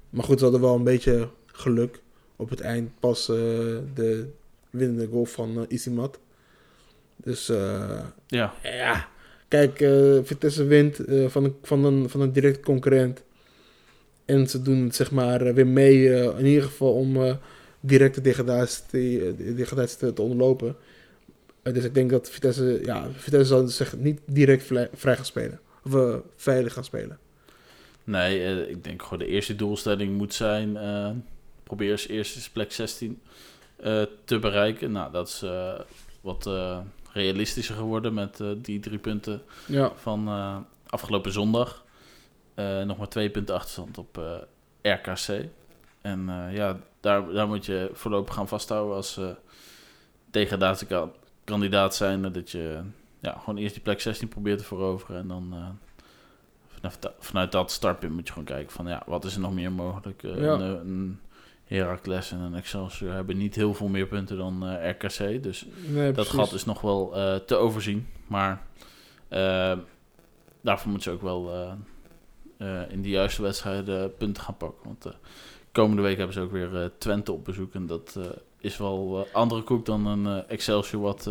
Maar goed, we hadden wel een beetje geluk. Op het eind pas de winnende goal van Isimat. Dus ja. Kijk, Vitesse wint van een directe concurrent. En ze doen het zeg maar weer mee, in ieder geval om directe degradatie te onderlopen. Dus ik denk dat Vitesse zal zich niet direct vrij gaan spelen. Of veilig gaan spelen. Nee, ik denk gewoon de eerste doelstelling moet zijn... probeer als eerste plek 16 te bereiken. Nou, dat is wat realistischer geworden met die 3 punten van afgelopen zondag. Nog maar 2 punten achterstand op RKC. En daar moet je voorlopig gaan vasthouden als degradatiekandidaat zijn. Dat je gewoon eerst die plek 16 probeert te veroveren. En dan vanuit dat startpunt moet je gewoon kijken van wat is er nog meer mogelijk. Een Heracles en een Excelsior hebben niet heel veel meer punten dan RKC. Dus nee, dat gat is nog wel te overzien. Maar daarvoor moeten ze ook wel in de juiste wedstrijden punten gaan pakken. Want komende week hebben ze ook weer Twente op bezoek. En dat is wel andere koek dan een Excelsior wat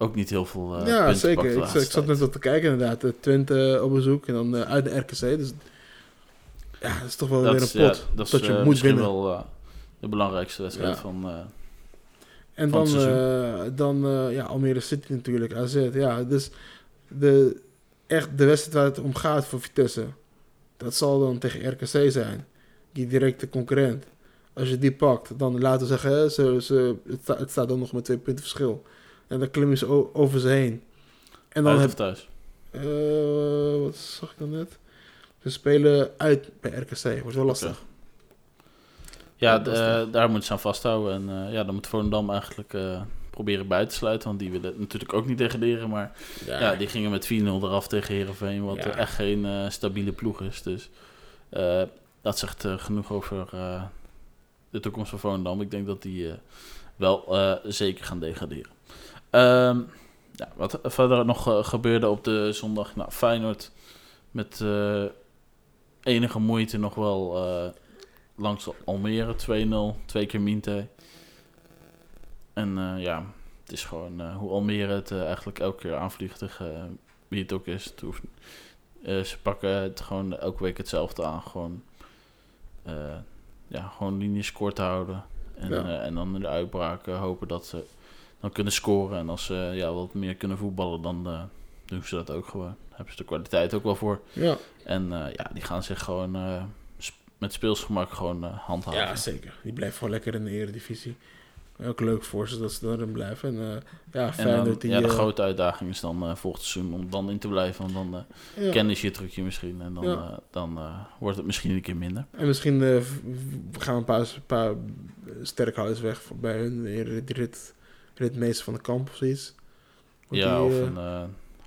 ook niet heel veel punten pakt. Ja, zeker. Ik zat net op te kijken inderdaad. Twente op bezoek en dan uit de RKC. Dus... ja, dat is toch wel weer een pot. Dat je moet winnen. Dat is wel de belangrijkste wedstrijd van het seizoen. Dan Almere City natuurlijk, AZ. Ja, dus echt de wedstrijd waar het om gaat voor Vitesse. Dat zal dan tegen RKC zijn. Die directe concurrent. Als je die pakt, dan laten we zeggen... het staat dan nog met 2 punten verschil. En dan klimmen ze over ze heen. En dan uit of thuis? Wat zag ik dan net? Ze spelen uit bij RKC. Wordt wel lastig. Ja, daar moeten ze aan vasthouden. En dan moet Volendam eigenlijk proberen bij te sluiten. Want die willen natuurlijk ook niet degraderen. Maar die gingen met 4-0 eraf tegen Heerenveen. Wat echt geen stabiele ploeg is. Dus dat zegt genoeg over de toekomst van Volendam. Ik denk dat die wel zeker gaan degraderen. Wat verder nog gebeurde op de zondag. Nou, Feyenoord... met enige moeite nog wel langs Almere 2-0, 2 keer Minte. En het is gewoon hoe Almere het eigenlijk elke keer aanvliegt tegen wie het ook is. Het hoeft, ze pakken het gewoon elke week hetzelfde aan. Gewoon linies kort houden. En dan in de uitbraken hopen dat ze dan kunnen scoren. En als ze wat meer kunnen voetballen, dan doen ze dat ook gewoon. Hebben ze de kwaliteit ook wel voor. Ja. En die gaan zich gewoon met speelsgemak gewoon handhaven. Ja, zeker. Die blijven gewoon lekker in de eredivisie. Ook leuk voor ze dat ze daarin blijven. En Feyenoord die... de grote uitdaging is dan volgend seizoen om dan in te blijven. Want dan kennen ze je trucje misschien. En dan, wordt het misschien een keer minder. En misschien gaan we een paar sterkhouders weg bij hun ritmeester van de kamp of zoiets. Of een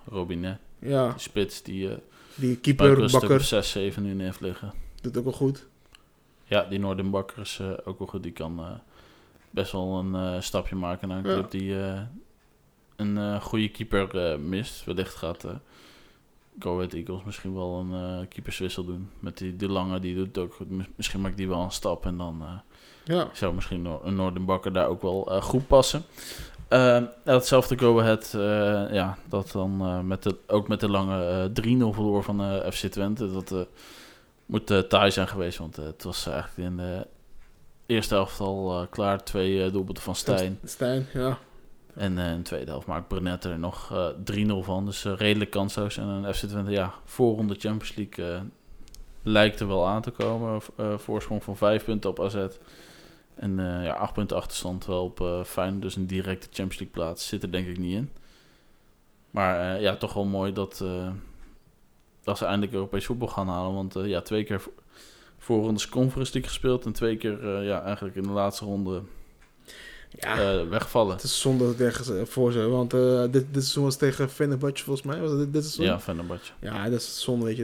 Robinet. Ja. Die spits die keeper Bakker 6-7 nu heeft liggen. Doet ook wel goed. Ja, die Noordenbakker is ook wel goed. Die kan best wel een stapje maken naar een club die een goede keeper mist. Wellicht gaat Go Ahead Eagles misschien wel een keeperswissel doen. Met die lange, die doet het ook goed. Misschien maakt die wel een stap en dan zou misschien een Noordenbakker daar ook wel goed passen. Hetzelfde Go Ahead, dat dan ook met de lange 3-0 verloor van FC Twente. Dat moet taai zijn geweest, want het was eigenlijk in de eerste helft al klaar. 2 doelpunten van Steijn. Steijn, ja. En in de tweede helft maakt Brenet er nog 3-0 van. Dus redelijk kansloos. En FC Twente, voorronde Champions League lijkt er wel aan te komen. Voorsprong van 5 punten op AZ. En 8 punten achterstand wel op Feyenoord. Dus een directe Champions League plaats zit er denk ik niet in. Maar toch wel mooi dat ze eindelijk Europees voetbal gaan halen. Want 2 keer voorrondes Conference League gespeeld. En 2 keer eigenlijk in de laatste ronde wegvallen. Het is zonde dat het ergens voor ze. Want dit seizoen was tegen Fenerbahce volgens mij. Was dit seizoen? Ja, Fenerbahce. Ja, dat is zonde, weet je.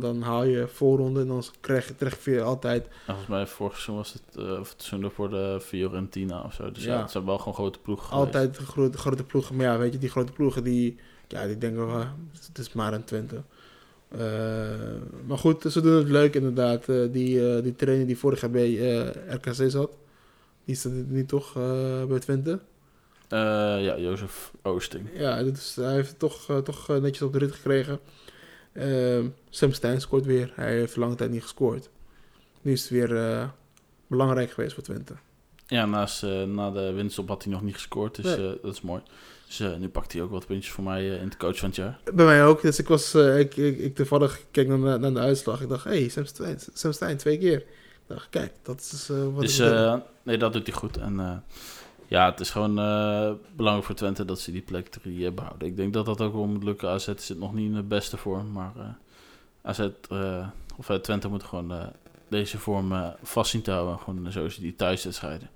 Dan haal je voorronde en dan krijg je altijd... En volgens mij vorig seizoen was het... of het seizoen voor de Fiorentina of zo. Dus het zijn wel gewoon grote ploegen geweest. Altijd grote ploegen. Maar weet je, die grote ploegen die... Ja, die denken, het is maar een Twente. Maar goed, ze doen het leuk inderdaad. Die trainer die vorig jaar bij RKC zat, die staat nu toch bij Twente. Ja, Jozef Oosting. Ja, dus hij heeft toch netjes op de rit gekregen. Sam Steijn scoort weer. Hij heeft lange tijd niet gescoord. Nu is het weer belangrijk geweest voor Twente. Ja, na de winst op had hij nog niet gescoord. Dus nee. Dat is mooi. Dus nu pakt hij ook wat puntjes voor mij in het coach van het jaar. Bij mij ook. Dus ik toevallig keek naar de uitslag. Ik dacht, hey, Sam Steijn 2 keer. Ik dacht, kijk, dat is... nee, dat doet hij goed. En ja, het is gewoon belangrijk voor Twente dat ze die plek 3 behouden. Ik denk dat dat ook wel moet lukken. AZ zit nog niet in de beste vorm. Maar Twente moet gewoon... deze vorm vast zien te houden. Gewoon zoals die thuiswedstrijden.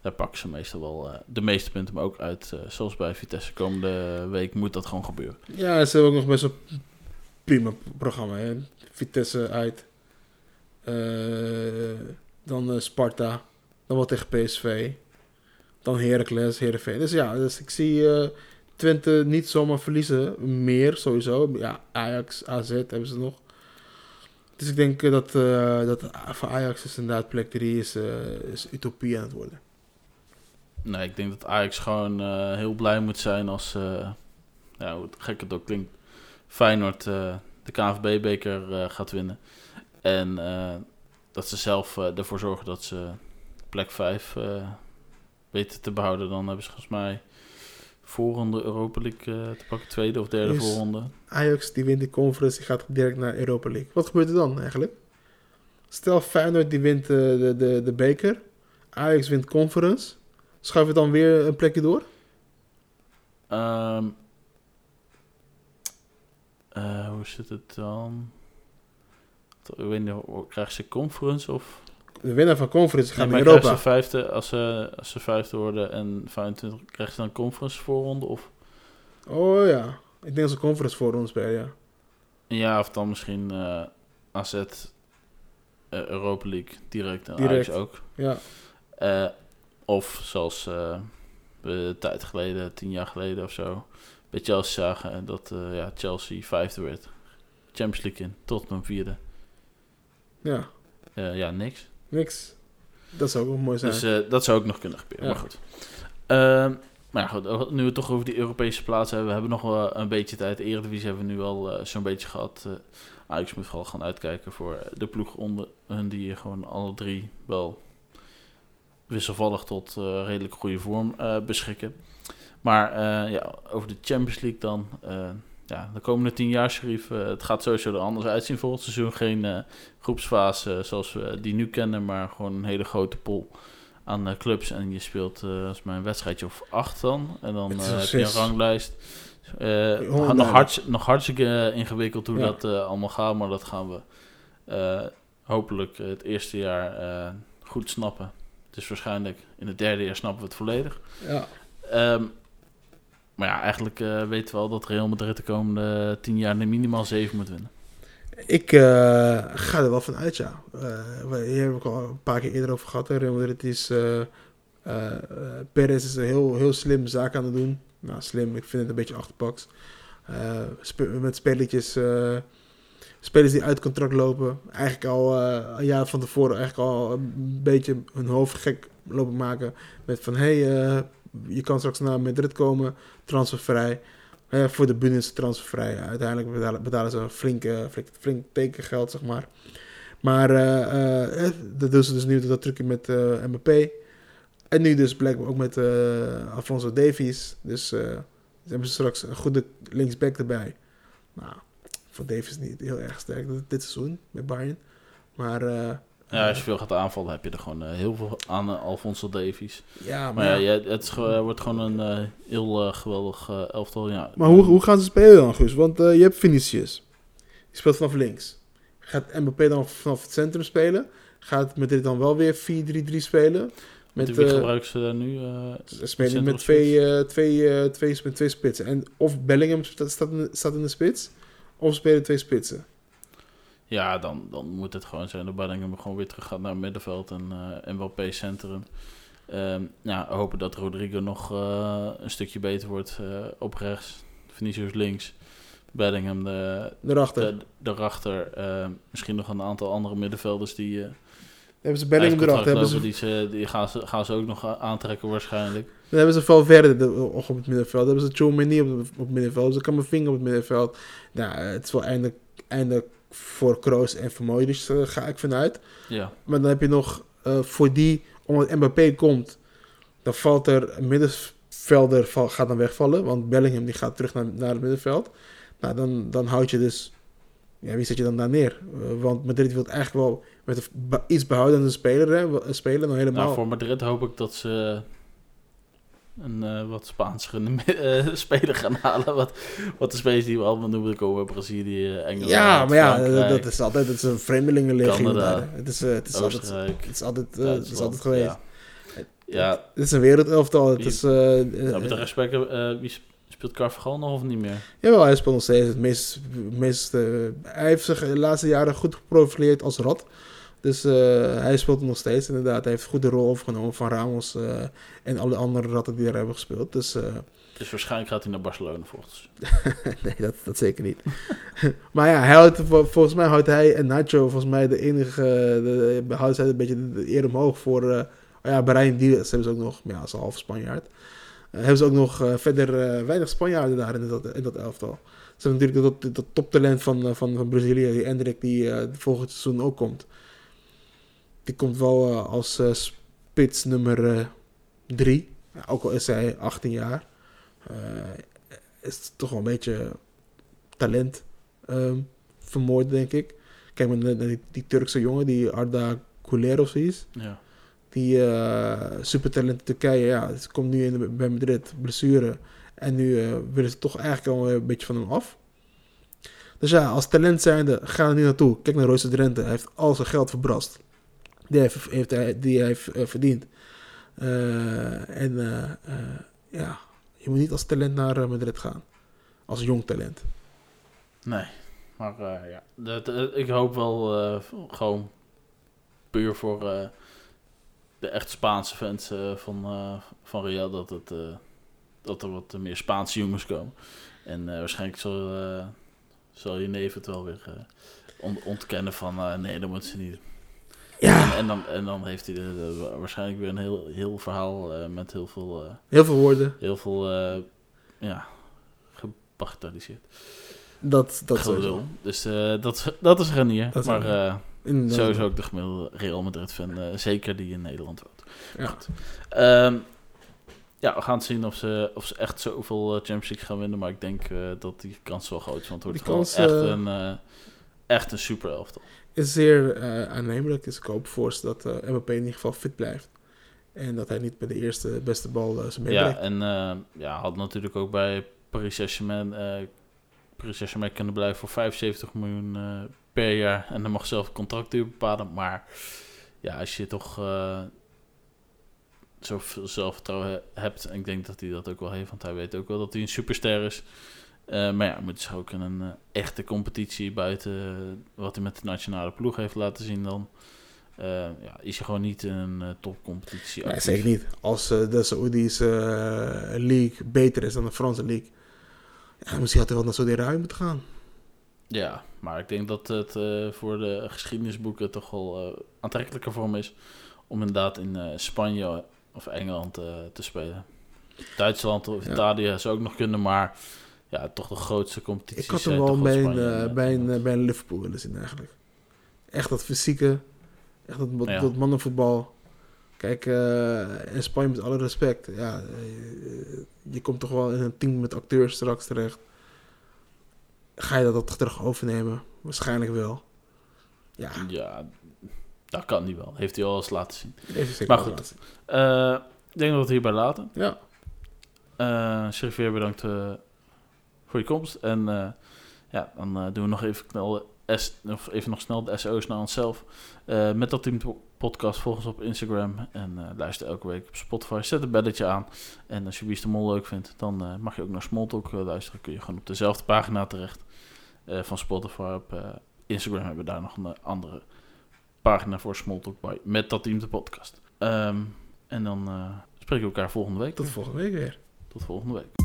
Daar pakken ze meestal wel de meeste punten, maar ook uit. Zoals bij Vitesse komende week moet dat gewoon gebeuren. Ja, ze hebben ook nog best een prima programma. Hè? Vitesse uit. Dan Sparta. Dan wel tegen PSV. Dan Heerenveen. Dus ja, ik zie Twente niet zomaar verliezen. Meer sowieso. Ja, Ajax, AZ hebben ze nog. Dus ik denk dat voor Ajax is inderdaad plek 3 is utopie aan het worden. Nee, ik denk dat Ajax gewoon heel blij moet zijn als, hoe gek het ook klinkt, Feyenoord de KNVB-beker gaat winnen. En dat ze zelf ervoor zorgen dat ze plek 5 weten te behouden. Dan hebben ze volgens mij voorronde Europa League te pakken, tweede of derde voorronde. Ajax die wint de Conference, die gaat direct naar Europa League. Wat gebeurt er dan eigenlijk? Stel Feyenoord die wint de beker, Ajax wint Conference, schuift het dan weer een plekje door? Hoe zit het dan? Ik weet niet, krijgen ze Conference of? De winnaar van Conference gaat naar Europa. Krijgen ze vijfde, als ze vijfde worden en 25, krijgen ze dan Conference voorronde of? Oh ja. Ik denk dat ze Conference voor ons bij, ja. Ja, of dan misschien AZ, Europa League, direct en Ajax ook. Ja. Of zoals we een tijd geleden, 10 jaar geleden of zo, bij Chelsea zagen dat Chelsea 5e werd. Champions League in, tot mijn 4e. Ja. Ja, niks. Dat zou ook nog mooi zijn. Dus dat zou ook nog kunnen gebeuren, ja. Maar goed. Maar goed, nu we het toch over die Europese plaatsen hebben, we hebben nog wel een beetje tijd. De Eredivisie hebben we nu al zo'n beetje gehad. Ajax moet vooral gaan uitkijken voor de ploeg onder hun die gewoon alle 3 wel wisselvallig tot redelijk goede vorm beschikken. Maar over de Champions League dan. De komende 10 jaar, Sharif, het gaat sowieso er anders uitzien voor het seizoen. Geen groepsfase zoals we die nu kennen, maar gewoon een hele grote pool aan clubs en je speelt als mijn wedstrijdje of 8 dan. En dan heb je een ranglijst. Nog hartstikke ingewikkeld hoe dat allemaal gaat, maar dat gaan we hopelijk het eerste jaar goed snappen. Dus waarschijnlijk in het derde jaar snappen we het volledig. Ja. Maar ja, eigenlijk weten we al dat Real Madrid de komende 10 jaar minimaal 7 moet winnen. Ik ga er wel van uit, ja. Hier heb ik al een paar keer eerder over gehad. Real Madrid is... Perez is een heel slim zaak aan het doen. Nou, slim. Ik vind het een beetje achterpaks. Met spelletjes... spelers die uit contract lopen. Eigenlijk al een jaar van tevoren... eigenlijk al een beetje hun hoofd gek lopen maken. Met van... je kan straks naar Madrid komen. Transfervrij. Voor de bunnen is het transfervrij. Uiteindelijk betalen ze flink tekengeld, zeg maar. Maar dat doen ze dus nu dat trucje met Mbappé. En nu dus blijkbaar ook met Alphonso Davies. Dus hebben ze straks een goede linksback erbij. Nou, voor Davies niet heel erg sterk dit seizoen met Bayern. Maar... als je veel gaat aanvallen, heb je er gewoon heel veel aan Alphonso Davies. Ja, maar wordt gewoon een heel geweldig elftal. Ja. Maar hoe gaan ze spelen dan, Guus? Want je hebt Vinicius. Die speelt vanaf links. Gaat Mbappé dan vanaf het centrum spelen? Gaat Madrid dan wel weer 4-3-3 spelen? Met wie gebruiken ze daar nu? Spelen met twee spitsen. En of Bellingham staat in de spits, of spelen 2 spitsen. Ja, dan moet het gewoon zijn dat Bellingham gewoon weer terug gaat naar het middenveld en wel P-centrum. Hopen dat Rodrigo nog een stukje beter wordt op rechts. Vinicius links. Bellingham erachter. Misschien nog een aantal andere middenvelders die... hebben ze Bellingham erachter. Die gaan ze ook nog aantrekken waarschijnlijk. Dan hebben ze Valverde op het middenveld. Dan hebben ze Tchouaméni op het middenveld. Dus dan kan mijn vinger op het middenveld. Nou, het is wel eindelijk voor Kroos en voor Modric, ga ik vanuit. Ja. Maar dan heb je nog omdat Mbappé komt, dan valt er een middenvelder gaat dan wegvallen. Want Bellingham die gaat terug naar het middenveld. Nou, dan houd je dus... Ja, wie zet je dan daar neer? Want Madrid wil eigenlijk wel met iets behoudende spelen dan helemaal... Nou, voor Madrid hoop ik dat ze... wat Spaanse speler gaan halen. Wat de spelers die we allemaal noemen komen. Brazilië, Engeland, ja, maar ja, Frankrijk, dat is altijd een vreemdelingenlegioen daar. Het is altijd geweest. Ja. Het is een wereldelftal. Met de respect, wie speelt Carvajal nog of niet meer? Jawel, hij speelt nog steeds. Hij heeft zich de laatste jaren goed geprofileerd als rat. Dus hij speelt nog steeds inderdaad. Hij heeft een goede rol overgenomen van Ramos en alle andere ratten die er hebben gespeeld. Dus waarschijnlijk gaat hij naar Barcelona volgens. Nee, dat zeker niet. Maar ja, volgens mij houdt hij en Nacho volgens mij de enige... houdt zij een beetje de eer omhoog voor... Brahim Diaz hebben ze ook nog. Ja, als half Spanjaard. Hebben ze ook nog verder weinig Spanjaarden daar in dat elftal. Ze hebben natuurlijk dat toptalent van Brazilië, die Endrick, die volgend seizoen ook komt. Die komt wel als spits nummer 3. Ook al is hij 18 jaar. Is toch wel een beetje talent vermoord, denk ik. Kijk maar naar die Turkse jongen, die Arda Güler of zoiets. Ja. Die supertalent in Turkije. Ja, ze komt nu bij Madrid, blessure. En nu willen ze toch eigenlijk al een beetje van hem af. Dus ja, als talent zijnde, ga er nu naartoe. Kijk naar Royce Drenthe. Hij heeft al zijn geld verbrast. Die hij heeft verdiend. Je moet niet als talent naar Madrid gaan. Als jong talent. Nee, maar ik hoop wel gewoon puur voor de echt Spaanse fans van Real dat er wat meer Spaanse jongens komen. En waarschijnlijk zal je neef het wel weer ontkennen van nee, dat moet ze niet. Ja. En dan heeft hij waarschijnlijk weer een heel verhaal met heel veel woorden. Heel veel gebachtaliseerd. Dat sowieso. Dus dat is Ranier. Maar sowieso ook de gemiddelde Real Madrid-fan. Zeker die in Nederland woont. Ja. Goed. We gaan zien of ze echt zoveel Champions League gaan winnen. Maar ik denk dat die kans wel groot is. Want het wordt echt een super elftal. Is zeer aannemelijk. Dus ik hoop dat Mbappé in ieder geval fit blijft. En dat hij niet bij de eerste beste bal zijn mee brengt. Ja, en had natuurlijk ook bij Paris Saint-Germain kunnen blijven voor 75 miljoen per jaar. En dan mag zelf het contractduur bepalen. Maar ja, als je toch zoveel zelfvertrouwen hebt. En ik denk dat hij dat ook wel heeft. Want hij weet ook wel dat hij een superster is. Maar ja, moet zich ook in een echte competitie buiten wat hij met de nationale ploeg heeft laten zien dan. Is hij gewoon niet in een topcompetitie. Nee, zeker niet. Als de Saoedische league beter is dan de Franse league. Ja, misschien had hij wel naar Saudi-Arabië moeten gaan. Ja, maar ik denk dat het voor de geschiedenisboeken toch wel aantrekkelijker voor hem is. Om inderdaad in Spanje of Engeland te spelen. Duitsland of Italië zou ook nog kunnen, maar... Ja, toch de grootste competitie. Ik had hem wel bij een Liverpool willen zien eigenlijk. Echt dat fysieke, echt dat mannenvoetbal. Kijk, in Spanje met alle respect. Ja, je komt toch wel in een team met acteurs straks terecht. Ga je dat terug overnemen? Waarschijnlijk wel. Ja, dat kan hij wel. Heeft hij al eens laten zien. Maar goed, ik denk dat we het hierbij laten. Ja. Serveer bedankt... voor je komst. En dan doen we nog even snel de SO's naar onszelf. Met Dat Team De Podcast, volg ons op Instagram. En luister elke week op Spotify. Zet een belletje aan. En als je Bies de Mol leuk vindt, dan mag je ook naar Smalltalk luisteren. Kun je gewoon op dezelfde pagina terecht van Spotify. Op Instagram hebben we daar nog een andere pagina voor Smalltalk bij Met Dat Team De Podcast. En dan spreken we elkaar volgende week. Tot volgende week weer.